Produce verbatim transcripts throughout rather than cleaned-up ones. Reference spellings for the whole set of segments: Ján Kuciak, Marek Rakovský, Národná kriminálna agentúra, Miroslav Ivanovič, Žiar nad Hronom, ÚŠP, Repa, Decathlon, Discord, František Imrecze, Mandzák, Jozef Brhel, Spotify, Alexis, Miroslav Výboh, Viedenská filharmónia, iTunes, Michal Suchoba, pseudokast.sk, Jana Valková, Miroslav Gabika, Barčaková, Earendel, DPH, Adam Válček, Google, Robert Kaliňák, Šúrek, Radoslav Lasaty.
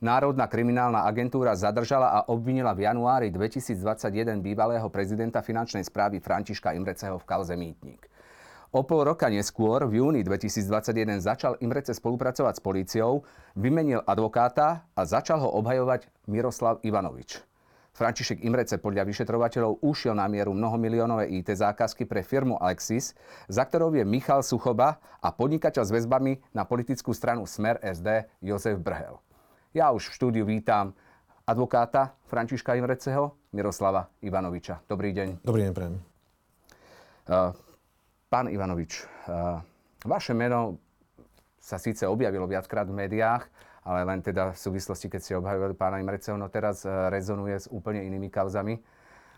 Národná kriminálna agentúra zadržala a obvinila v januári dvetisícdvadsaťjeden bývalého prezidenta finančnej správy Františka Imreczeho v kauze Mýtnik. O pol roka neskôr, v júni dvetisícdvadsaťjeden, začal Imrecze spolupracovať s políciou, vymenil advokáta a začal ho obhajovať Miroslav Ivanovič. František Imrecze podľa vyšetrovateľov ušiel na mieru mnohomiliónové í té zákazky pre firmu Alexis, za ktorou je Michal Suchoba a podnikateľ s väzbami na politickú stranu Smer es dé Jozef Brhel. Ja už v štúdiu vítam advokáta Františka Imreczeho, Miroslava Ivanoviča. Dobrý deň. Dobrý deň, prajem. Pán Ivanovič, vaše meno sa síce objavilo viackrát v médiách, ale len teda v súvislosti, keď ste obhajovali pána Imreczeho, no teraz rezonuje s úplne inými kauzami.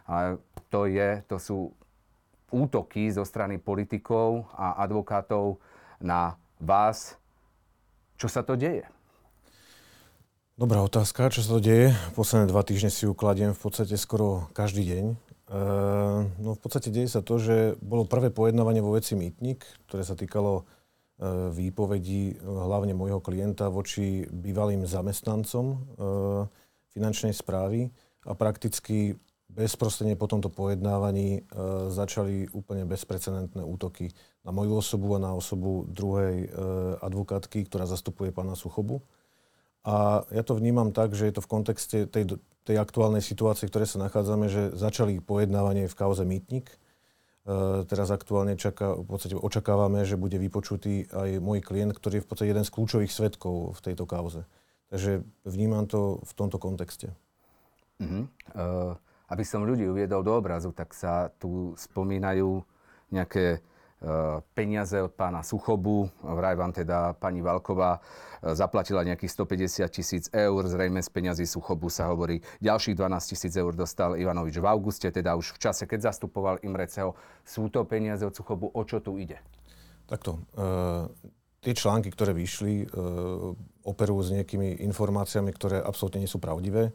Ale to, je, to sú útoky zo strany politikov a advokátov na vás. Čo sa to deje? Dobrá otázka, čo sa to deje. Posledné dva týždne si ju kladiem v podstate skoro každý deň. E, no v podstate deje sa to, že bolo prvé pojednávanie vo veci Mýtnik, ktoré sa týkalo e, výpovedí hlavne môjho klienta voči bývalým zamestnancom e, finančnej správy a prakticky bezprostredne po tomto pojednávaní e, začali úplne bezprecedentné útoky na moju osobu a na osobu druhej e, advokátky, ktorá zastupuje pána Suchobu. A ja to vnímam tak, že je to v kontexte tej, tej aktuálnej situácie, v ktorej sa nachádzame, že začali pojednávanie v kauze Mýtnik. E, teraz aktuálne čaká, v podstate očakávame, že bude vypočutý aj môj klient, ktorý je v podstate jeden z kľúčových svedkov v tejto kauze. Takže vnímam to v tomto kontexte. Mm-hmm. E, aby som ľudí uviedol do obrazu, tak sa tu spomínajú nejaké peniaze od pána Suchobu, vraj vám teda pani Valková zaplatila nejakých stopäťdesiat tisíc eur, zrejme z peňazí Suchobu sa hovorí. Ďalších dvanásť tisíc eur dostal Ivanovič v auguste, teda už v čase, keď zastupoval Imreczeho. Sú to peniaze od Suchobu, o čo tu ide? Takto. E, tie články, ktoré vyšli, e, operujú s nejakými informáciami, ktoré absolútne nie sú pravdivé.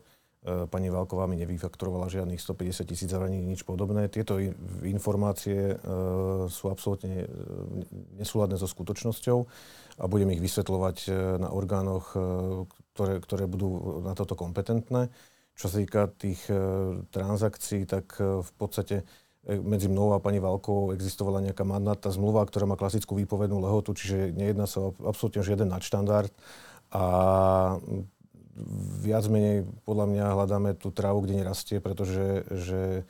Pani Válková mi nevyfakturovala žiadnych stopäťdesiat tisíc ani nič podobné. Tieto informácie e, sú absolútne nesúladné so skutočnosťou a budem ich vysvetľovať na orgánoch, ktoré, ktoré budú na toto kompetentné. Čo sa týka tých transakcií, tak v podstate medzi mnou a pani Válkovou existovala nejaká mandátna zmluva, ktorá má klasickú výpovednú lehotu, čiže nejedná sa absolútne žiaden nadštandard. A viac menej, podľa mňa, hľadáme tú trávu, kde nerastie, pretože že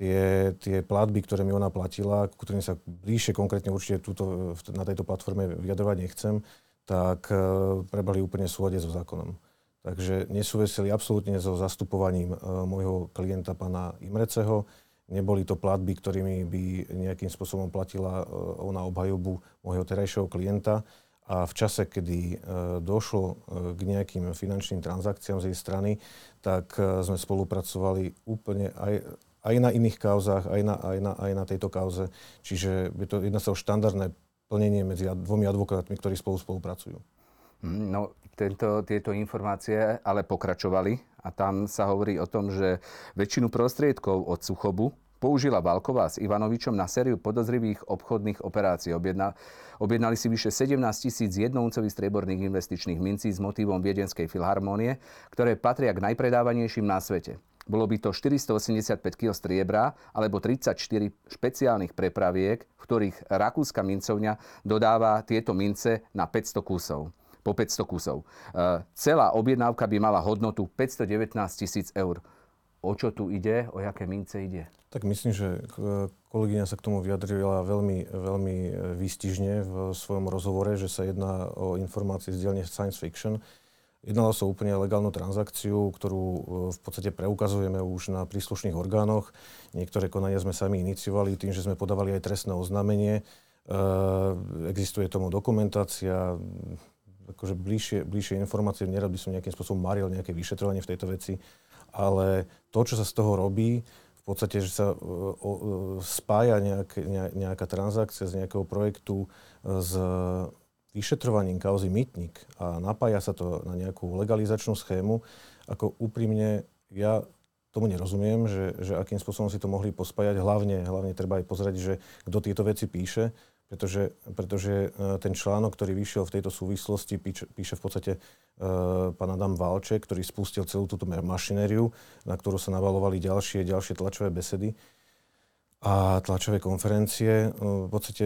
tie, tie platby, ktoré mi ona platila, ktorým sa bližšie konkrétne určite túto, na tejto platforme vyjadrovať nechcem, tak uh, prebehli úplne v súlade so zákonom. Takže nesúviseli absolútne so zastupovaním uh, môjho klienta pána Imreczeho. Neboli to platby, ktorými by nejakým spôsobom platila uh, ona obhajobu môjho terajšieho klienta. A v čase, kedy došlo k nejakým finančným transakciám z jej strany, tak sme spolupracovali úplne aj, aj na iných kauzách, aj na, aj, na, aj na tejto kauze. Čiže je to jedná sa o štandardné plnenie medzi dvomi advokátmi, ktorí spolu spolupracujú. No, tento, tieto informácie ale pokračovali a tam sa hovorí o tom, že väčšinu prostriedkov od Suchobu použila Valková s Ivanovičom na sériu podozrivých obchodných operácií. Objedna, objednali si vyše sedemnásť tisíc jednouncových strieborných investičných mincí s motívom Viedenskej filharmónie, ktoré patria k najpredávanejším na svete. Bolo by to štyristo osemdesiatpäť kilogramov striebra alebo tridsaťštyri špeciálnych prepraviek, v ktorých rakúska mincovňa dodáva tieto mince na päťsto kusov. Po päťsto kusov. E, celá objednávka by mala hodnotu päťstodevätnásť tisíc eur. O čo tu ide? O jaké mince ide? Tak myslím, že kolegyňa sa k tomu vyjadrila veľmi, veľmi výstižne v svojom rozhovore, že sa jedná o informácie z dielne science fiction. Jednalo sa úplne legálnu transakciu, ktorú v podstate preukazujeme už na príslušných orgánoch. Niektoré konania sme sami iniciovali tým, že sme podávali aj trestné oznámenie. Existuje tomu dokumentácia. Akože bližšie, bližšie informácie, nerad by som nejakým spôsobom maril nejaké vyšetrovanie v tejto veci. Ale to, čo sa z toho robí, v podstate, že sa spája nejak, nejaká transakcia z nejakého projektu s vyšetrovaním kauzy Mýtnik a napája sa to na nejakú legalizačnú schému, ako úprimne ja tomu nerozumiem, že, že akým spôsobom si to mohli pospájať. Hlavne, hlavne treba aj pozrieť, že kto tieto veci píše, Pretože, pretože ten článok, ktorý vyšiel v tejto súvislosti, píč, píše v podstate uh, pán Adam Válček, ktorý spustil celú túto mašinériu, na ktorú sa navalovali ďalšie, ďalšie tlačové besedy a tlačové konferencie. Uh, v podstate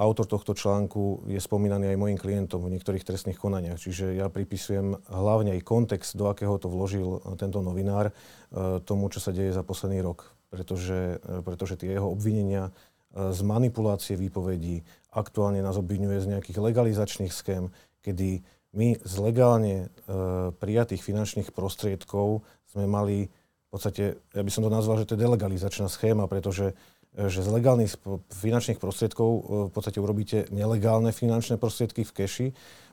autor tohto článku je spomínaný aj mojim klientom v niektorých trestných konaniach. Čiže ja pripisujem hlavne aj kontext, do akého to vložil tento novinár, uh, tomu, čo sa deje za posledný rok. Pretože, uh, pretože tie jeho obvinenia z manipulácie výpovedí. Aktuálne nás obviňuje z nejakých legalizačných schém, kedy my z legálne e, prijatých finančných prostriedkov sme mali v podstate, ja by som to nazval, že to je delegalizačná schéma, pretože e, že z legálnych sp- finančných prostriedkov e, v podstate urobíte nelegálne finančné prostriedky v keši.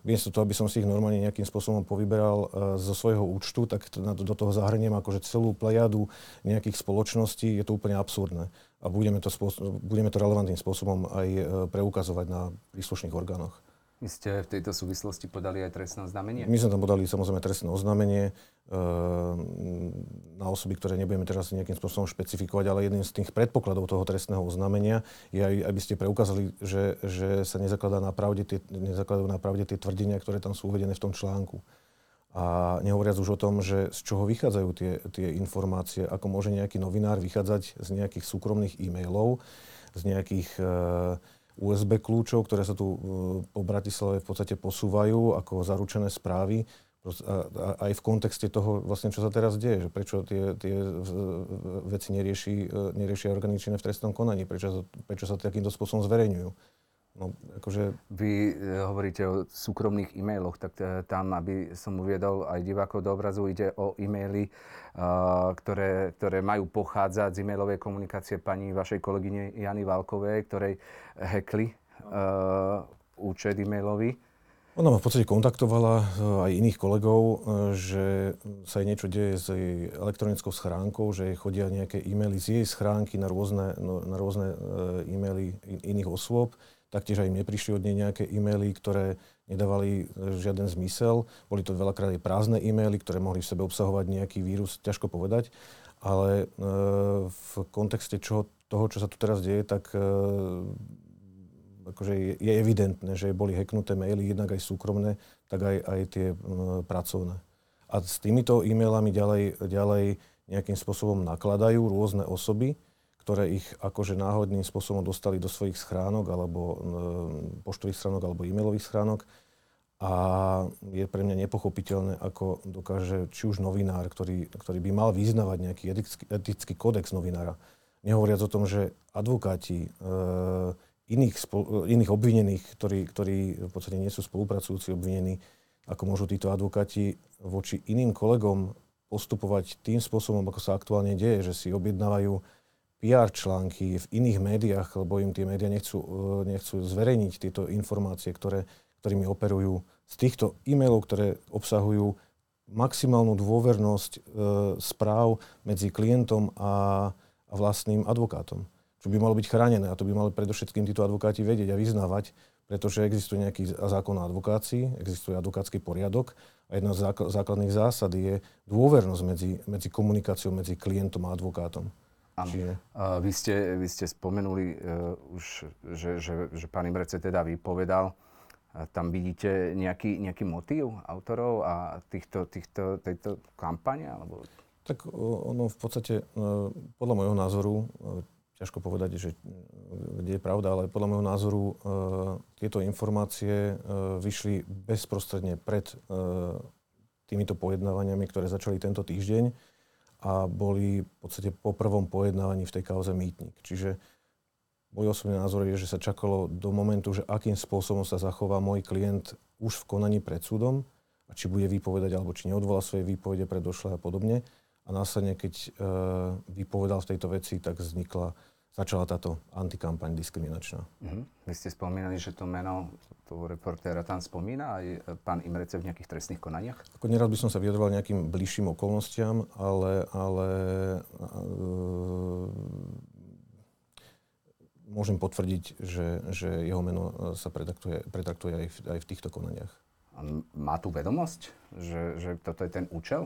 Miesto toho, aby som si ich normálne nejakým spôsobom povyberal e, zo svojho účtu, tak t- do toho zahrniem akože celú plejadu nejakých spoločností. Je to úplne absurdné. A budeme to, spôsob, budeme to relevantným spôsobom aj preukazovať na príslušných orgánoch. Vy ste v tejto súvislosti podali aj trestné oznámenie? My sme tam podali samozrejme trestné oznámenie e, na osoby, ktoré nebudeme teraz nejakým spôsobom špecifikovať, ale jeden z tých predpokladov toho trestného oznámenia je aj, aby ste preukázali, že, že sa nezakladajú na pravde tie, nezakladajú na pravde tie tvrdenia, ktoré tam sú uvedené v tom článku. A nehovoriac už o tom, že z čoho vychádzajú tie, tie informácie, ako môže nejaký novinár vychádzať z nejakých súkromných e-mailov, z nejakých uh, ú es bé kľúčov, ktoré sa tu uh, po Bratislave v podstate posúvajú ako zaručené správy. A, a, aj v kontexte toho, vlastne, čo sa teraz deje, že prečo tie, tie veci nerieši, neriešia orgány činné v trestnom konaní, prečo, prečo sa takýmto spôsobom zverejňujú. No, akože... Vy hovoríte o súkromných e-mailoch, tak tam, aby som uviedol aj divákov do obrazu, ide o e-maily, uh, ktoré, ktoré majú pochádzať z e-mailovej komunikácie pani vašej kolegyne Jany Valkovej, ktorej hackli uh, účet e-mailový. Ona ma v podstate kontaktovala aj iných kolegov, že sa jej niečo deje s jej elektronickou schránkou, že jej chodia nejaké e-maily z jej schránky na rôzne, na rôzne e-maily iných osôb. Taktiež aj mne prišli od nej nejaké e-maily, ktoré nedávali žiaden zmysel. Boli to veľakrát aj prázdne e-maily, ktoré mohli v sebe obsahovať nejaký vírus, ťažko povedať. Ale e, v kontexte čoho, toho, čo sa tu teraz deje, tak e, akože je, je evidentné, že boli hacknuté maily, jednak aj súkromné, tak aj, aj tie e, pracovné. A s týmito e-mailami ďalej, ďalej nejakým spôsobom nakladajú rôzne osoby, ktoré ich akože náhodným spôsobom dostali do svojich schránok, alebo e, poštových schránok, alebo e-mailových schránok. A je pre mňa nepochopiteľné, ako dokáže či už novinár, ktorý, ktorý by mal vyznávať nejaký etický, etický kódex novinára, nehovoriac o tom, že advokáti e, iných, spol, iných obvinených, ktorí, ktorí v podstate nie sú spolupracujúci obvinení, ako môžu títo advokáti voči iným kolegom postupovať tým spôsobom, ako sa aktuálne deje, že si objednávajú pé er články v iných médiách, lebo im tie médiá nechcú, nechcú zverejniť tieto informácie, ktoré, ktorými operujú. Z týchto e-mailov, ktoré obsahujú maximálnu dôvernosť e, správ medzi klientom a, a vlastným advokátom, čo by malo byť chránené. A to by mali predovšetkým títo advokáti vedieť a vyznávať, pretože existuje nejaký zákon o advokácii, existuje advokátsky poriadok a jedna z základných zásad je dôvernosť medzi, medzi komunikáciou medzi klientom a advokátom. Áno. Vy ste, vy ste spomenuli uh, už, že, že, že pán Imrecze teda vypovedal. A tam vidíte nejaký, nejaký motív autorov a týchto, týchto, tejto kampane? Alebo... Tak ono v podstate, uh, podľa môjho názoru, uh, ťažko povedať, že kde je pravda, ale podľa môjho názoru uh, tieto informácie uh, vyšli bezprostredne pred uh, týmito pojednávaniami, ktoré začali tento týždeň a boli v podstate po prvom pojednávaní v tej kauze mýtnik. Čiže môj osobný názor je, že sa čakalo do momentu, že akým spôsobom sa zachová môj klient už v konaní pred súdom a či bude vypovedať, alebo či neodvolá svoje výpovede predošlé a podobne. A následne, keď e, vypovedal v tejto veci, tak vznikla, začala táto antikampaň diskriminačná. Mm-hmm. Vy ste spomínali, že to meno toho reportéra tam spomína aj pán Imrecze v nejakých trestných konaniach? Ako nerad by som sa vyjadroval nejakým bližším okolnostiam, ale, ale e, môžem potvrdiť, že, že jeho meno sa pretraktuje, pretraktuje aj, v, aj v týchto konaniach. A má tu vedomosť, že, že toto je ten účel?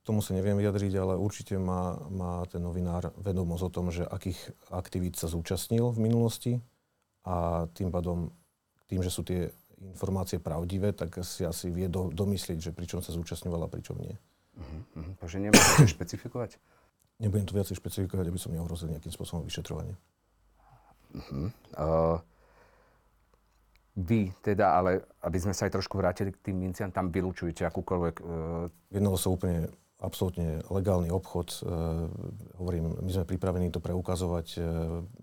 Tomu sa neviem vyjadriť, ale určite má, má ten novinár vedomosť o tom, že akých aktivít sa zúčastnil v minulosti a tým pádom, tým, že sú tie informácie pravdivé, tak si asi vie do, domyslieť, že pričom sa zúčastňovala, pričom nie. Uh-huh, uh-huh. Takže nebudem to špecifikovať? Nebudem to viac špecifikovať, aby som neohrozil nejakým spôsobom vyšetrovanie. Uh-huh. Uh, vy teda, ale aby sme sa aj trošku vrátili k tým minciam, tam vylúčujete akúkoľvek... Uh... Jednalo sa úplne absolútne legálny obchod. Uh, hovorím, my sme pripravení to preukazovať uh,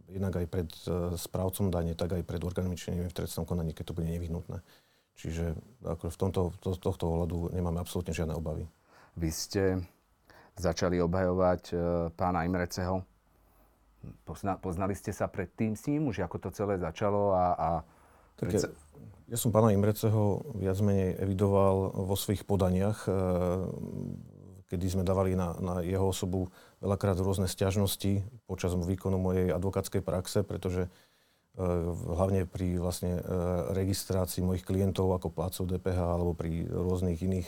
jednak aj pred uh, správcom dane, tak aj pred orgánmi činnými v trestnom konaní, keď to bude nevyhnutné. Čiže ako v tomto, to, tohto ohľadu nemáme absolútne žiadne obavy. Vy ste začali obhajovať uh, pána Imreczeho. Pozna, poznali ste sa predtým s ním už, ako to celé začalo? A, a... Tak ja, ja som pána Imreczeho viac menej evidoval vo svojich podaniach, uh, kedy sme dávali na, na jeho osobu veľakrát rôzne sťažnosti počas výkonu mojej advokátskej praxe, pretože e, hlavne pri vlastne e, registrácii mojich klientov ako plátcov dé pé há alebo pri rôznych iných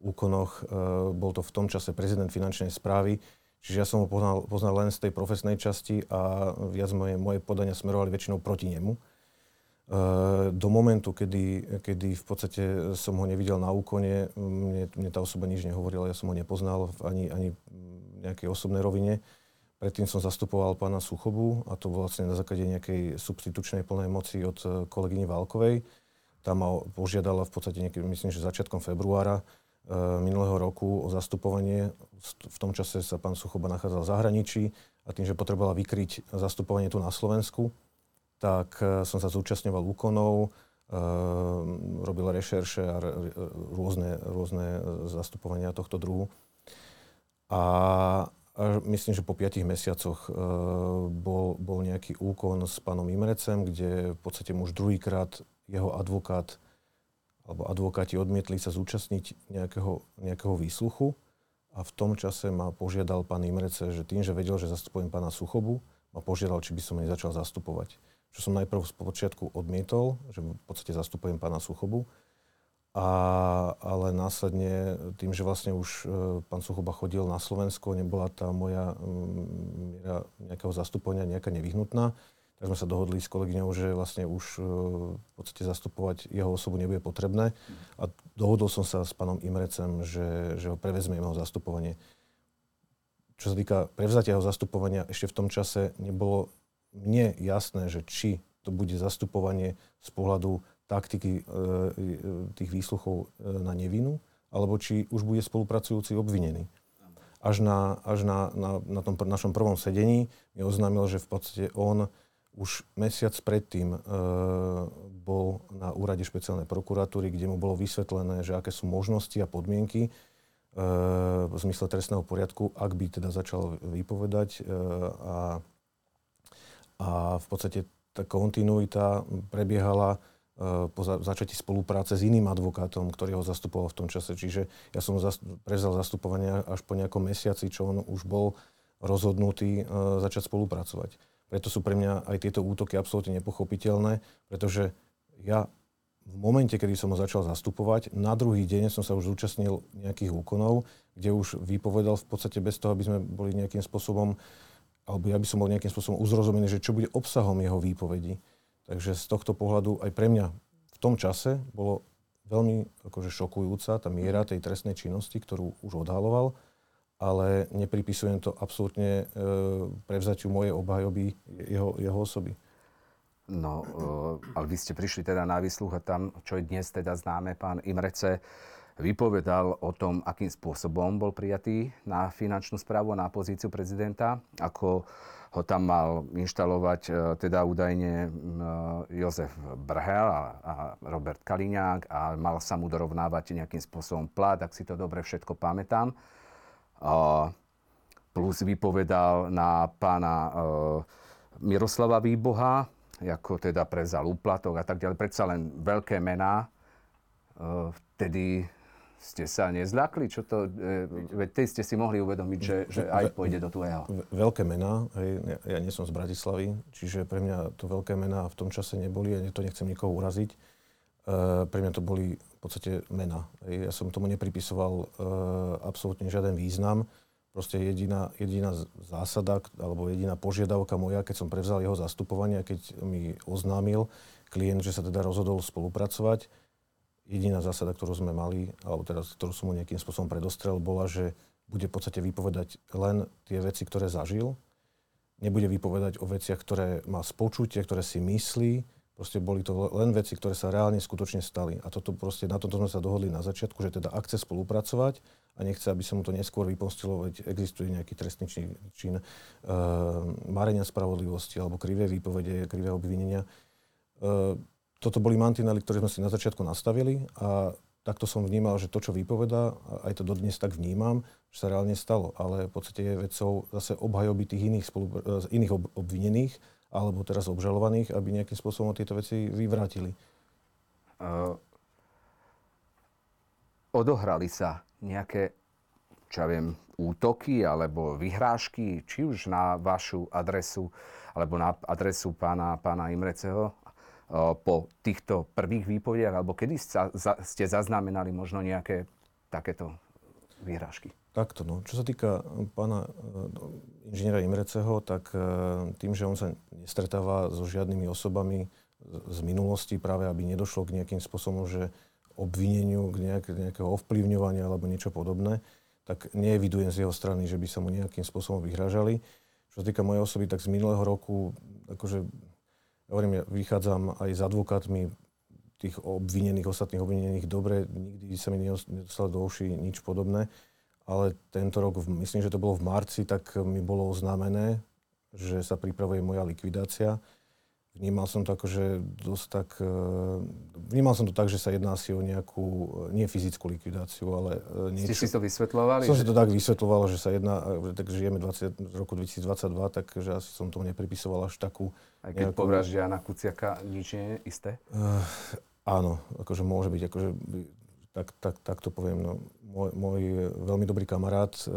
úkonoch e, bol to v tom čase prezident finančnej správy. Čiže ja som ho poznal, poznal len z tej profesnej časti a viac moje, moje podania smerovali väčšinou proti nemu. Do momentu, kedy, kedy v podstate som ho nevidel na úkone, mne, mne tá osoba nič nehovorila, ja som ho nepoznal ani, ani v nejakej osobnej rovine. Predtým som zastupoval pána Suchobu a to vlastne na základe nejakej substitučnej plnej moci od kolegyne Valkovej. Tá ma požiadala v podstate niekedy, myslím, že začiatkom februára minulého roku o zastupovanie. V tom čase sa pán Suchoba nachádzal v zahraničí a tým, že potrebovala vykryť zastupovanie tu na Slovensku, tak som sa zúčastňoval úkonov, e, robil rešerše a r- rôzne, rôzne zastupovania tohto druhu. A, a myslím, že po piatich mesiacoch e, bol, bol nejaký úkon s pánom Imretzem, kde v podstate už druhýkrát jeho advokát alebo advokáti odmietli sa zúčastniť nejakého, nejakého výsluchu. A v tom čase ma požiadal pán Imrecze, že tým, že vedel, že zastupujem pána Suchobu, ma požiadal, či by som nezačal zastupovať. Čo som najprv z počiatku odmietol, že v podstate zastupujem pána Suchobu, a, ale následne tým, že vlastne už e, pán Suchoba chodil na Slovensko, nebola tá moja miera nejakého zastupovania nejaká nevyhnutná, tak sme sa dohodli s kolegyňou, že vlastne už e, v podstate zastupovať jeho osobu nebude potrebné a dohodol som sa s pánom Imretzem, že, že ho prevezme jeho zastupovanie. Čo sa týka prevzatia jeho zastupovania, ešte v tom čase nebolo mne jasné, že či to bude zastupovanie z pohľadu taktiky e, tých výsluchov e, na nevinu, alebo či už bude spolupracujúci obvinený. Až na, až na, na, na tom pr- našom prvom sedení mi oznámil, že v podstate on už mesiac predtým e, bol na úrade špeciálnej prokuratúry, kde mu bolo vysvetlené, že aké sú možnosti a podmienky e, v zmysle trestného poriadku, ak by teda začal vypovedať e, a A v podstate tá kontinuita prebiehala uh, po za- začatí spolupráce s iným advokátom, ktorý ho zastupoval v tom čase. Čiže ja som zas- prevzal zastupovanie až po nejakom mesiaci, čo on už bol rozhodnutý uh, začať spolupracovať. Preto sú pre mňa aj tieto útoky absolútne nepochopiteľné, pretože ja v momente, kedy som ho začal zastupovať, na druhý deň som sa už zúčastnil nejakých úkonov, kde už vypovedal v podstate bez toho, aby sme boli nejakým spôsobom alebo ja by som bol nejakým spôsobom uzrozumený, že čo bude obsahom jeho výpovedí. Takže z tohto pohľadu aj pre mňa v tom čase bolo veľmi akože šokujúca tá miera tej trestnej činnosti, ktorú už odhaloval, ale nepripisujem to absolútne e, prevzatiu mojej obhajoby jeho, jeho osoby. No, e, ale vy ste prišli teda na výsluch a tam, čo je dnes teda známe, pán Imrecze vypovedal o tom, akým spôsobom bol prijatý na finančnú správu, na pozíciu prezidenta, ako ho tam mal inštalovať teda údajne Jozef Brhel a Robert Kaliňák a mal sa mu dorovnávať nejakým spôsobom plat, ak si to dobre všetko pamätám. Plus vypovedal na pána Miroslava Výboha, ako teda prevzal úplatok a tak ďalej. Predsa len veľké mená. Vtedy ste sa nezľakli? Čo to, veď tej ste si mohli uvedomiť, že, že aj pôjde do tvojho. Veľké mená, hej, ja nie som z Bratislavy, čiže pre mňa to veľké mená v tom čase neboli, ja to nechcem nikoho uraziť. Uh, pre mňa to boli v podstate mená. Ja som tomu nepripisoval uh, absolútne žiaden význam. proste jediná, jediná zásada alebo jediná požiadavka moja, keď som prevzal jeho zastupovanie, keď mi oznámil klient, že sa teda rozhodol spolupracovať, jediná zásada, ktorú sme mali, alebo teraz, ktorú som mu nejakým spôsobom predostrel, bola, že bude v podstate vypovedať len tie veci, ktoré zažil, nebude vypovedať o veciach, ktoré má spočutie, ktoré si myslí, proste boli to len veci, ktoré sa reálne skutočne stali. A toto proste, na tomto sme sa dohodli na začiatku, že teda ak chce spolupracovať a nechce, aby sa mu to neskôr vypostilo, veď existuje nejaký trestný čin, čin uh, marenia spravodlivosti alebo krivé výpovede, krivé obvinenia. Uh, toto boli mantinely, ktoré sme si na začiatku nastavili a takto som vnímal, že to, čo vypovedá, aj to dodnes tak vnímam, že sa reálne stalo, ale v podstate je vecou zase obhajoby tých iných, spolupr- iných ob- obvinených alebo teraz obžalovaných, aby nejakým spôsobom tieto veci vyvrátili. Uh, odohrali sa nejaké, čo ja viem, útoky alebo vyhrážky, či už na vašu adresu alebo na adresu pána, pána Imreczeho uh, po týchto prvých výpovediach, alebo kedy sa, za, ste zaznamenali možno nejaké takéto vyhrážky? Takto, no. Čo sa týka pána inžiniera Imreczeho, tak tým, že on sa nestretáva so žiadnymi osobami z minulosti, práve aby nedošlo k nejakým spôsobom, že obvineniu, k nejak, nejakého ovplyvňovania alebo niečo podobné, tak neevidujem z jeho strany, že by sa mu nejakým spôsobom vyhrážali. Čo sa týka mojej osoby, tak z minulého roku, akože, ja hovorím, ja vychádzam aj s advokátmi tých obvinených, ostatných obvinených dobre, nikdy sa mi nedostalo do uší nič podobné. Ale tento rok, myslím, že to bolo v marci, tak mi bolo oznámené, že sa pripravuje moja likvidácia. Vnímal som to akože dosť tak... Vnímal som to tak, že sa jedná si o nejakú, nie fyzickú likvidáciu, ale... Niečo. Ste si to vysvetľovali? Som že... si to tak vysvetľoval, že sa jedná... Tak žijeme dvadsať, roku dvetisícdvadsaťdva, takže asi som tomu nepripisoval až takú... Aj keď nejakú... po vražde Jana Kuciaka nič nie je isté? Uh, áno, akože môže byť, akože... Tak, tak, tak to poviem, no. Môj, môj veľmi dobrý kamarát e,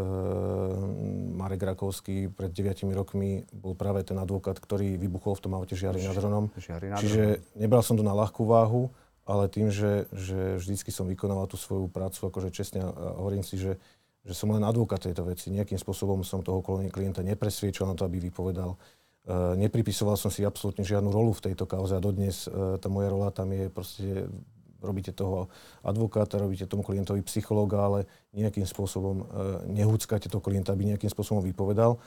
Marek Rakovský pred deviatimi rokmi bol práve ten advokát, ktorý vybuchol v tom aute Žiari nad Hronom. Čiže nebral som to na ľahkú váhu, ale tým, že, že vždycky som vykonával tú svoju prácu, akože čestne hovorím si, že, že som len advokát tejto veci. Nejakým spôsobom som toho okolo klienta nepresviečal na to, aby vypovedal. E, nepripisoval som si absolútne žiadnu rolu v tejto kauze a dodnes e, tá moja rola tam je proste... Robíte toho advokáta, robíte tomu klientovi psychológa, ale nejakým spôsobom nehúckate toho klienta, aby nejakým spôsobom vypovedal.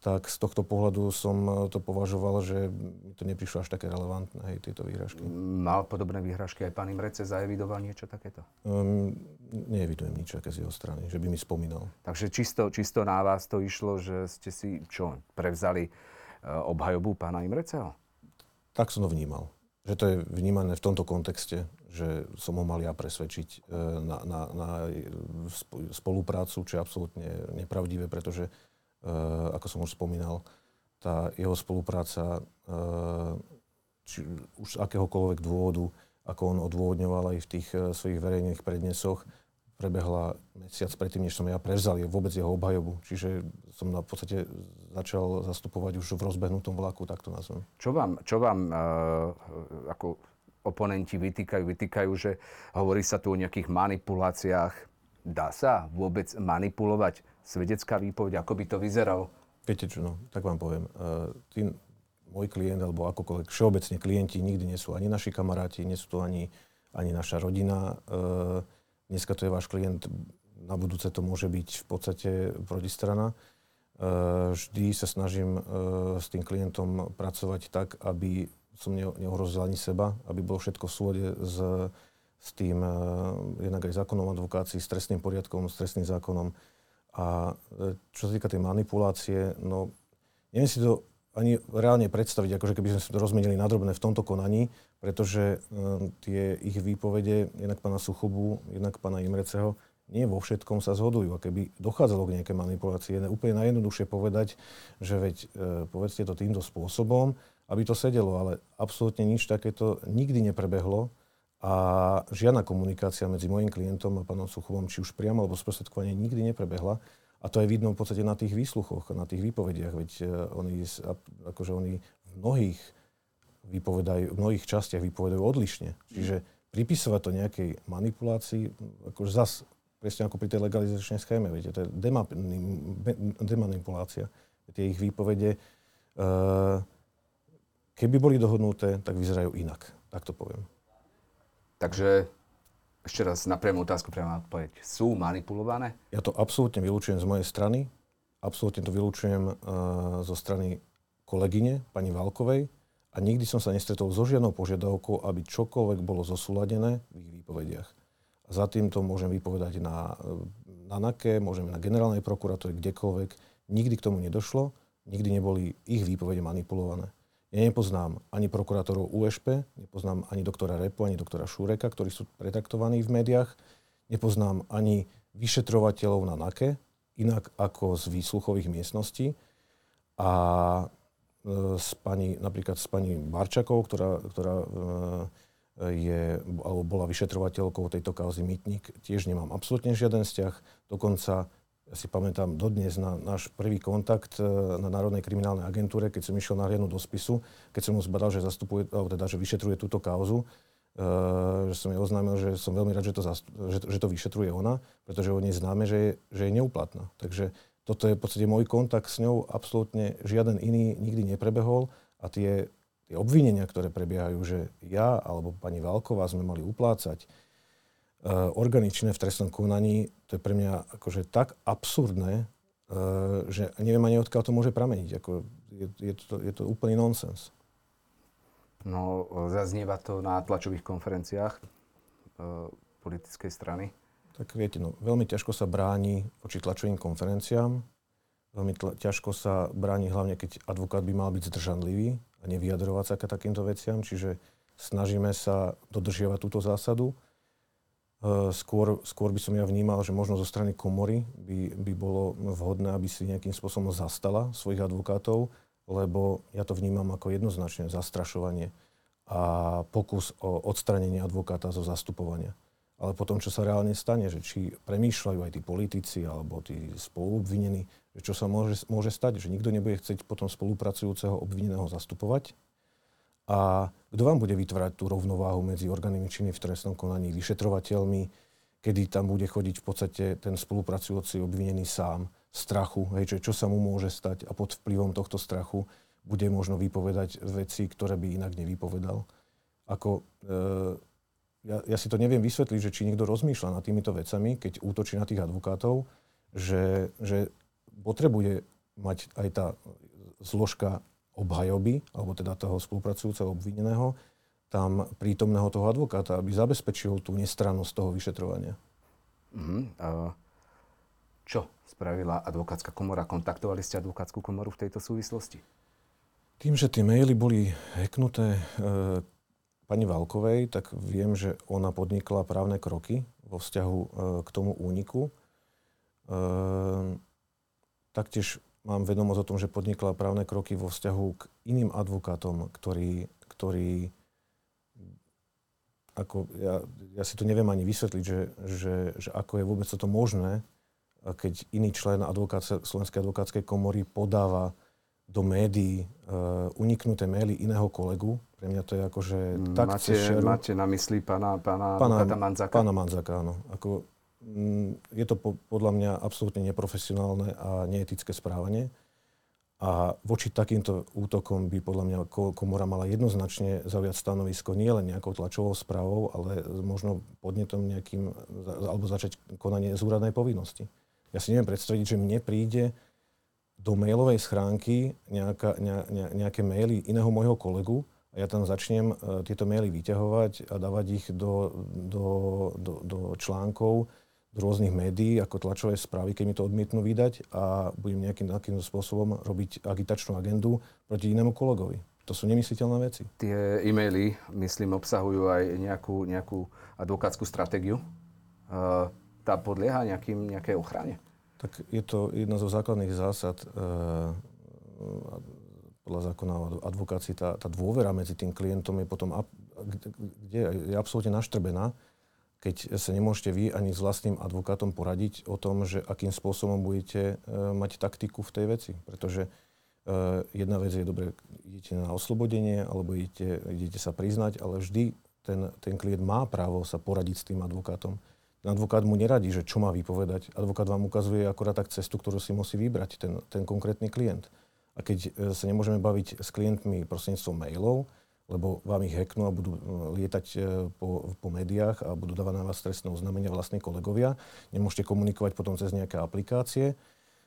Tak z tohto pohľadu som to považoval, že to neprišlo až také relevantné, hej, tieto výhražky. Mal podobné výhražky aj pán Imrecze, zaevidoval niečo takéto? Um, neevidujem nič také z jeho strany, že by mi spomínal. Takže čisto, čisto na vás to išlo, že ste si čo, prevzali obhajobu pána Imreczeho? Tak som to vnímal. Že to je vnímané v tomto kontexte, že som ho mal ja presvedčiť na, na, na spoluprácu, čo je absolútne nepravdivé, pretože, ako som už spomínal, tá jeho spolupráca, či už z akéhokoľvek dôvodu, ako on odôvodňoval aj v tých svojich verejných prednesoch, prebehla mesiac predtým, než som ja prevzal vôbec jeho obhajobu. Čiže som na podstate začal zastupovať už v rozbehnutom vlaku, tak to nazvem. Čo vám, čo vám e, ako oponenti vytýkajú? Vytýkajú, že hovorí sa tu o nejakých manipuláciách. Dá sa vôbec manipulovať svedecká výpoveď? Ako by to vyzeralo? Viete čo, no, tak vám poviem. E, tým, môj klient, alebo akokoľvek všeobecne klienti, nikdy nie sú ani naši kamaráti, nie sú to ani, ani naša rodina. E, Dneska to je váš klient, na budúce to môže byť v podstate protistrana. Vždy sa snažím s tým klientom pracovať tak, aby som neohrozil ani seba, aby bolo všetko v súlade s, s tým jednak aj zákonom advokácií, s trestným poriadkom, s trestným zákonom. A čo sa týka tej manipulácie, no neviem si to ani reálne predstaviť, akože keby sme si to rozmenili nadrobne v tomto konaní, pretože um, tie ich výpovede, jednak pána Suchobu, jednak pána Imreczeho, nie vo všetkom sa zhodujú. A keby dochádzalo k nejakej manipulácii, je úplne najjednoduchšie povedať, že veď e, povedzte to týmto spôsobom, aby to sedelo, ale absolútne nič takéto nikdy neprebehlo a žiadna komunikácia medzi mojím klientom a pánom Suchobom, či už priamo alebo sprostredkovanie, nikdy neprebehla. A to je vidno v podstate na tých výsluchoch, na tých výpovediach, veď oni, akože oni v mnohých výpovedajú, v mnohých častiach vypovedajú odlišne. Čiže pripisovať to nejakej manipulácii, akože zas presne ako pri tej legalizačnej schéme, viete, to je demanipulácia. Tie ich výpovede, keby boli dohodnuté, tak vyzerajú inak, tak to poviem. Takže ešte raz na priamu otázku, priama odpoveď. Sú manipulované? Ja to absolútne vylúčujem z mojej strany. Absolútne to vylúčujem uh, zo strany kolegyne, pani Valkovej. A nikdy som sa nestretol so žiadnou požiadavkou, aby čokoľvek bolo zosúladené v ich výpovediach. A za tým to môžem vypovedať na, na NAKE, môžem na generálnej prokuratúre, kdekoľvek. Nikdy k tomu nedošlo, nikdy neboli ich výpovede manipulované. Ja nepoznám ani prokurátorov ú es pé, nepoznám ani doktora Repu, ani doktora Šúreka, ktorí sú pretraktovaní v médiách. Nepoznám ani vyšetrovateľov na NAKE, inak ako z výsluchových miestností. A s pani, napríklad s pani Barčakovou, ktorá, ktorá je, alebo bola vyšetrovateľkou tejto kauzy Mytník, tiež nemám absolútne žiaden vzťah. Dokonca ja si pamätám dodnes na náš prvý kontakt na Národnej kriminálnej agentúre, keď som išiel nahliadnuť do spisu, keď som mu zbadal, že zastupuje, alebo teda, že vyšetruje túto kauzu, uh, že som jej oznámil, že som veľmi rád, že to, zastu- že, že to vyšetruje ona, pretože od nej známe, že, že je neúplatná. Takže toto je v podstate môj kontakt s ňou, absolútne žiaden iný nikdy neprebehol a tie, tie obvinenia, ktoré prebiehajú, že ja alebo pani Valková sme mali uplácať, organičné v trestnom konaní, to je pre mňa akože tak absurdné, že neviem ani odkiaľ to môže prameniť. Ako je, je, to, je to úplný nonsens. No, zaznieva to na tlačových konferenciách politickej strany. Tak viete, no, veľmi ťažko sa bráni voči tlačovým konferenciám. Veľmi tla, ťažko sa bráni hlavne, keď advokát by mal byť zdržanlivý a nevyjadrovať sa k takýmto veciam. Čiže snažíme sa dodržiavať túto zásadu. Skôr, skôr by som ja vnímal, že možno zo strany komory by, by bolo vhodné, aby si nejakým spôsobom zastala svojich advokátov, lebo ja to vnímam ako jednoznačne zastrašovanie a pokus o odstránenie advokáta zo zastupovania. Ale potom, čo sa reálne stane, že či premýšľajú aj tí politici alebo tí spoluobvinení, že čo sa môže, môže stať, že nikto nebude chcieť potom spolupracujúceho obvineného zastupovať. A kto vám bude vytvárať tú rovnováhu medzi orgánmi činnými v trestnom konaní, vyšetrovateľmi, kedy tam bude chodiť v podstate ten spolupracujúci obvinený sám v strachu, hej, čo, čo sa mu môže stať a pod vplyvom tohto strachu bude možno vypovedať veci, ktoré by inak nevypovedal. Ako, e, ja, ja si to neviem vysvetliť, že či niekto rozmýšľa nad týmito vecami, keď útočí na tých advokátov, že, že potrebuje mať aj tá zložka obhajoby, alebo teda toho spolupracujúceho obvineného, tam prítomného toho advokáta, aby zabezpečil tú nestrannosť toho vyšetrovania. Mm-hmm. Čo spravila advokátska komora? Kontaktovali ste advokátsku komoru v tejto súvislosti? Tým, že tie maily boli hacknuté e, pani Valkovej, tak viem, že ona podnikla právne kroky vo vzťahu e, k tomu úniku. E, taktiež mám vedomosť o tom, že podnikla právne kroky vo vzťahu k iným advokátom, ktorí, ktorí ako ja, ja si to neviem ani vysvetliť, že, že, že ako je vôbec toto možné, keď iný člen advokát, Slovenskej advokátskej komory podáva do médií uh, uniknuté maily iného kolegu. Pre mňa to je akože tak máte, šeru. Máte na mysli pána, pána, pána advokáta Mandzáka? Pána Mandzáka, áno. Ako, je to po, podľa mňa absolútne neprofesionálne a neetické správanie. A voči takýmto útokom by podľa mňa komora mala jednoznačne zaujať stanovisko nie len nejakou tlačovou správou, ale možno podnetom nejakým, alebo začať konanie z úradnej povinnosti. Ja si neviem predstaviť, že mne príde do mailovej schránky nejaká, ne, ne, nejaké maily iného môjho kolegu a ja tam začnem tieto maily vyťahovať a dávať ich do, do, do, do článkov, z rôznych médií, ako tlačové správy, keď mi to odmietnú vydať a budem nejakým takým spôsobom robiť agitačnú agendu proti inému kolegovi. To sú nemysliteľné veci. Tie e-maily, myslím, obsahujú aj nejakú, nejakú advokátsku stratégiu. Uh, tá podlieha nejakým, nejakej ochrane? Tak je to jedna zo základných zásad uh, podľa zákona o advokácii. Tá, tá dôvera medzi tým klientom je potom ab, kde je absolútne naštrbená, keď sa nemôžete vy ani s vlastným advokátom poradiť o tom, že akým spôsobom budete e, mať taktiku v tej veci. Pretože e, jedna vec je, dobre, idete na oslobodenie, alebo idete, idete sa priznať, ale vždy ten, ten klient má právo sa poradiť s tým advokátom. advokát mu neradí, že čo má vypovedať. Advokát vám ukazuje akorát tak cestu, ktorú si musí vybrať ten, ten konkrétny klient. A keď sa nemôžeme baviť s klientmi prostredníctvom mailov, lebo vám ich hacknú a budú lietať po, po médiách a budú dávať na vás trestné oznámenia vlastní kolegovia, nemôžete komunikovať potom cez nejaké aplikácie,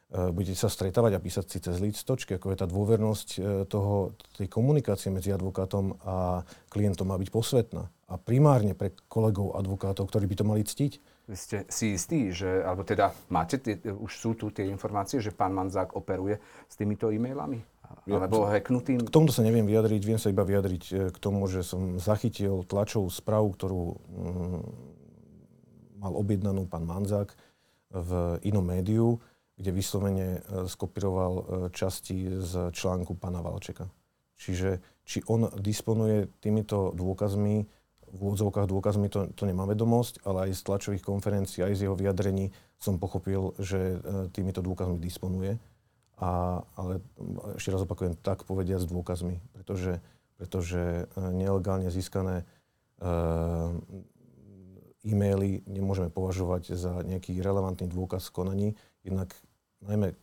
budete sa stretávať a písať si cez lístočky, ako je tá dôvernosť toho, tej komunikácie medzi advokátom a klientom má byť posvetná. A primárne pre kolegov advokátov, ktorí by to mali ctiť. Vy ste si istí, že, alebo teda máte, tie, už sú tu tie informácie, že pán Mandzák operuje s týmito e-mailami? Alebo ja, hacknutým? K tomuto sa neviem vyjadriť, viem sa iba vyjadriť k tomu, že som zachytil tlačovú správu, ktorú mm, mal objednanú pán Mandzák v inom médiu, kde vyslovene skopíroval časti z článku pána Valčeka. Čiže či on disponuje týmito dôkazmi, v úvodzovkách dôkazmi to, to nemá vedomosť, ale aj z tlačových konferencií, aj z jeho vyjadrení som pochopil, že týmito dôkazmi disponuje. A, ale ešte raz opakujem, tak povediať s dôkazmi, pretože, pretože nelegálne získané e-maily nemôžeme považovať za nejaký relevantný dôkaz v konaní. Jednak najmä,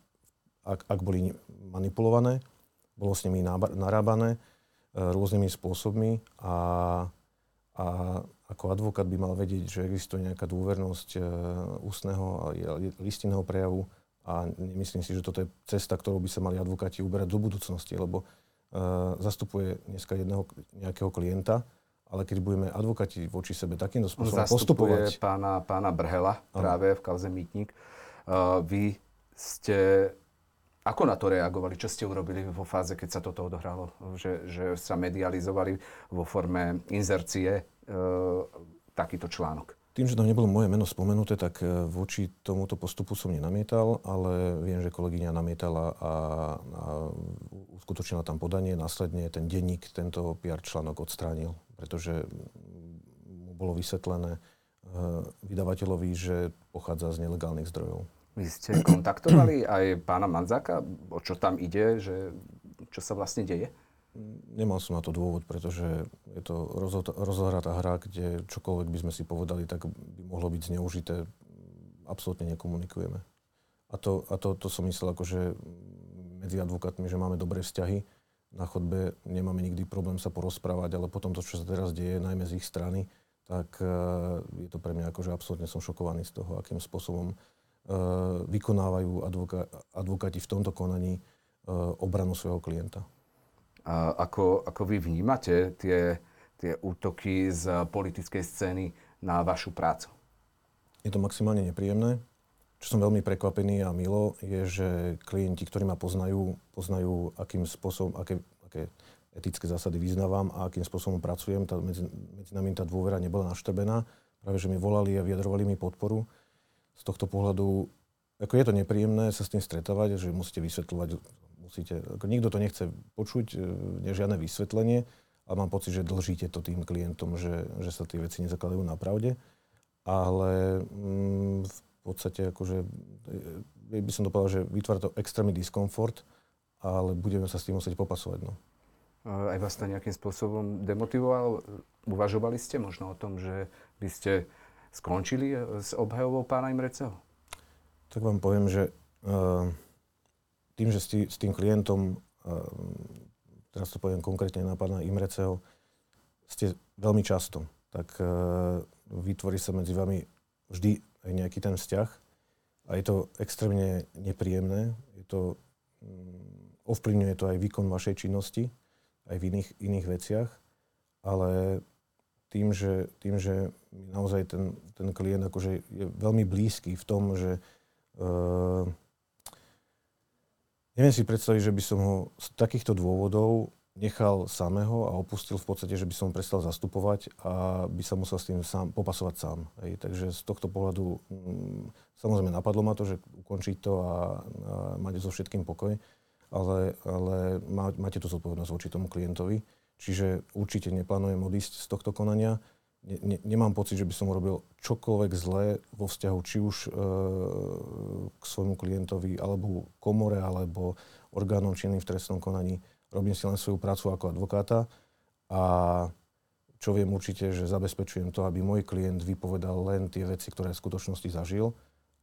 ak, ak boli manipulované, bolo s nimi narábané rôznymi spôsobmi a A ako advokát by mal vedieť, že existuje nejaká dôvernosť ústneho a listinného prejavu a nemyslím si, že toto je cesta, ktorou by sa mali advokáti uberať do budúcnosti, lebo uh, zastupuje dneska jedného nejakého klienta, ale keď budeme advokáti voči sebe takýmto spôsobom postupovať... Zastupuje pána, pána Brhela práve v kauze Mýtnik. Uh, vy ste... Ako na to reagovali? Čo ste urobili vo fáze, keď sa toto odohralo? Že, že sa medializovali vo forme inzercie e, takýto článok? Tým, že tam nebolo moje meno spomenuté, tak voči tomuto postupu som nenamietal, ale viem, že kolegyňa namietala a, a uskutočnila tam podanie. Následne ten denník tento pé er článok odstránil, pretože mu bolo vysvetlené e, vydavateľovi, že pochádza z nelegálnych zdrojov. Vy ste kontaktovali aj pána Mandzáka? O čo tam ide? Že, čo sa vlastne deje? Nemal som na to dôvod, pretože je to rozohratá hra, kde čokoľvek by sme si povedali, tak by mohlo byť zneužité. Absolútne nekomunikujeme. A to, a to, to som myslel akože medzi advokátmi, že máme dobré vzťahy. Na chodbe nemáme nikdy problém sa porozprávať, ale potom to, čo sa teraz deje, najmä z ich strany, tak je to pre mňa akože absolútne som šokovaný z toho, akým spôsobom vykonávajú advoka- advokáti v tomto konaní obranu svojho klienta. A ako, ako vy vnímate tie, tie útoky z politickej scény na vašu prácu? Je to maximálne nepríjemné. Čo som veľmi prekvapený a milo, je, že klienti, ktorí ma poznajú, poznajú, akým spôsobom, aké, aké etické zásady vyznávam a akým spôsobom pracujem. Tá, medzi, medzi nami tá dôvera nebola naštrbená. Práve, že mi volali a vyjadrovali mi podporu. Z tohto pohľadu, ako je to nepríjemné sa s tým stretávať, že musíte vysvetľovať, musíte, ako nikto to nechce počuť, žiadne vysvetlenie, ale mám pocit, že dlžíte to tým klientom, že, že sa tie veci nezakladajú na pravde. Ale mm, v podstate, akože, by som to povedal, že vytvára to extrémny diskomfort, ale budeme sa s tým musieť popasovať. No. Aj vás to nejakým spôsobom demotivovalo? Uvažovali ste možno o tom, že by ste skončili s obhajovou pána Imreczeho? Tak vám poviem, že uh, tým, že s, tý, s tým klientom, uh, teraz to poviem konkrétne na pána Imreczeho, ste veľmi často, tak uh, vytvorí sa medzi vami vždy aj nejaký ten vzťah a je to extrémne nepríjemné. Je to, um, ovplyvňuje to aj výkon vašej činnosti, aj v iných, iných veciach, ale tým, že, tým, že naozaj ten, ten klient akože je veľmi blízky v tom, že uh, neviem si predstaviť, že by som ho z takýchto dôvodov nechal samého a opustil v podstate, že by som prestal zastupovať a by sa musel s tým sám, popasovať sám. Hej. Takže z tohto pohľadu um, samozrejme napadlo ma to, že ukončiť to a, a mať so všetkým pokoj, ale, ale má, máte tú zodpovednosť voči tomu klientovi. Čiže určite neplánujem odísť z tohto konania. Ne, ne, nemám pocit, že by som urobil čokoľvek zlé vo vzťahu či už e, k svojmu klientovi, alebo komore, alebo orgánom činným v trestnom konaní. Robím si len svoju prácu ako advokáta a čo viem určite, že zabezpečujem to, aby môj klient vypovedal len tie veci, ktoré v skutočnosti zažil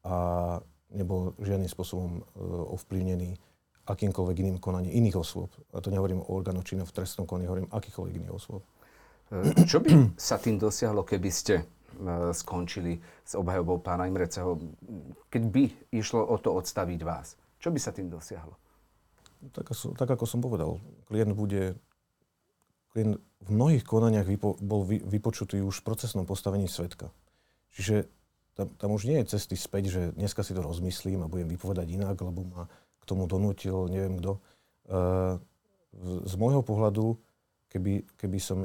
a nebol žiadnym spôsobom ovplyvnený akýmkoľvek iným konaním iných osôb. A to nehovorím o orgánoch činných v trestnom konaní, hovorím akýchkoľvek iných osôb. Čo by sa tým dosiahlo, keby ste skončili s obhajobou pána Imreczeho, keď by išlo o to odstaviť vás? Čo by sa tým dosiahlo? Tak, tak ako som povedal, klient bude... Klient v mnohých konaniach vypo, bol vy, vypočutý už v procesnom postavení svedka. Čiže tam, tam už nie je cesty späť, že dneska si to rozmyslím a budem vypovedať inak, lebo ma k tomu donútil neviem kto. Z môjho pohľadu, keby, keby som...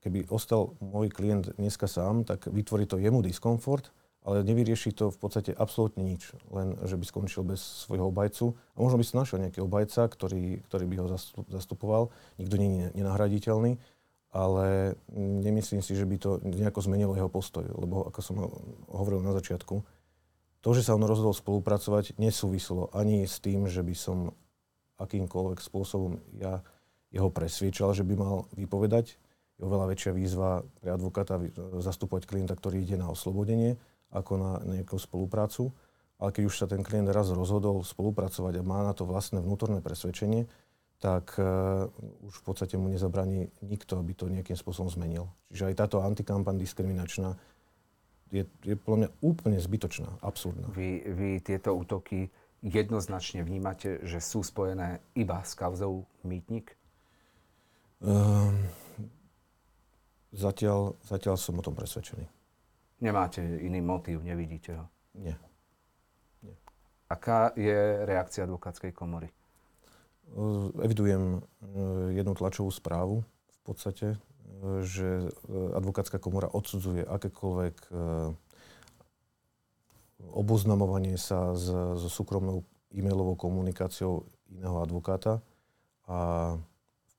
Keby ostal môj klient dneska sám, tak vytvorí to jemu diskomfort, ale nevyrieši to v podstate absolútne nič. Len, že by skončil bez svojho obhajcu. A možno by si našiel nejaký obhajca, ktorý, ktorý by ho zastupoval. Nikto nie je nenahraditeľný, ale nemyslím si, že by to nejako zmenilo jeho postoj. Lebo, ako som hovoril na začiatku, to, že sa on rozhodol spolupracovať, nesúvislo ani s tým, že by som akýmkoľvek spôsobom ja jeho presviečal, že by mal vypovedať. Je oveľa väčšia výzva pre advokáta zastupovať klienta, ktorý ide na oslobodenie, ako na nejakú spoluprácu. Ale keď už sa ten klient raz rozhodol spolupracovať a má na to vlastné vnútorné presvedčenie, tak uh, už v podstate mu nezabraní nikto, aby to nejakým spôsobom zmenil. Čiže aj táto antikampaň diskriminačná je, je podľa mňa úplne zbytočná, absurdná. Vy, vy tieto útoky jednoznačne vnímate, že sú spojené iba s kauzou Mýtnik? Um, Zatiaľ, zatiaľ som o tom presvedčený. Nemáte iný motív, nevidíte ho? Nie. Nie. Aká je reakcia advokátskej komory? Evidujem jednu tlačovú správu v podstate, že advokátska komora odsudzuje akékoľvek oboznamovanie sa so súkromnou e-mailovou komunikáciou iného advokáta a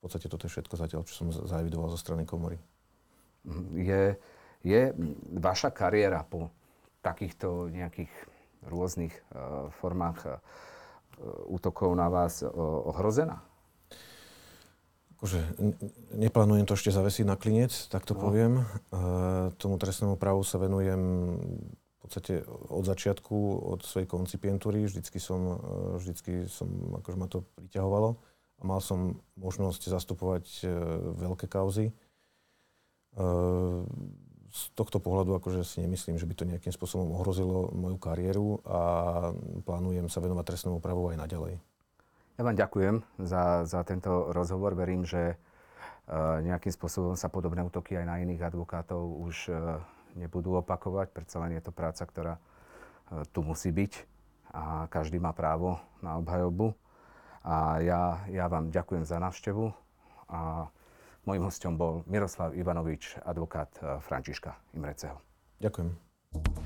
v podstate toto je všetko zatiaľ, čo som zaevidoval zo strany komory. Je, je vaša kariéra po takýchto nejakých rôznych uh, formách uh, útokov na vás uh, ohrozená? Akože, n- neplánujem to ešte zavesiť na klinec, tak to no. poviem. Uh, tomu trestnému právu sa venujem v podstate od začiatku, od svojej koncipientúry. Vždycky som, uh, vždycky som akože ma to priťahovalo a mal som možnosť zastupovať uh, veľké kauzy. Uh, z tohto pohľadu akože si nemyslím, že by to nejakým spôsobom ohrozilo moju kariéru a plánujem sa venovať trestnému právu aj naďalej. Ja vám ďakujem za, za tento rozhovor. Verím, že uh, nejakým spôsobom sa podobné útoky aj na iných advokátov už uh, nebudú opakovať. Predsa len je to práca, ktorá uh, tu musí byť a každý má právo na obhajobu. A ja, ja vám ďakujem za návštevu. A mojím hosťom bol Miroslav Ivanovič, advokát Františka Imreczeho. Ďakujem.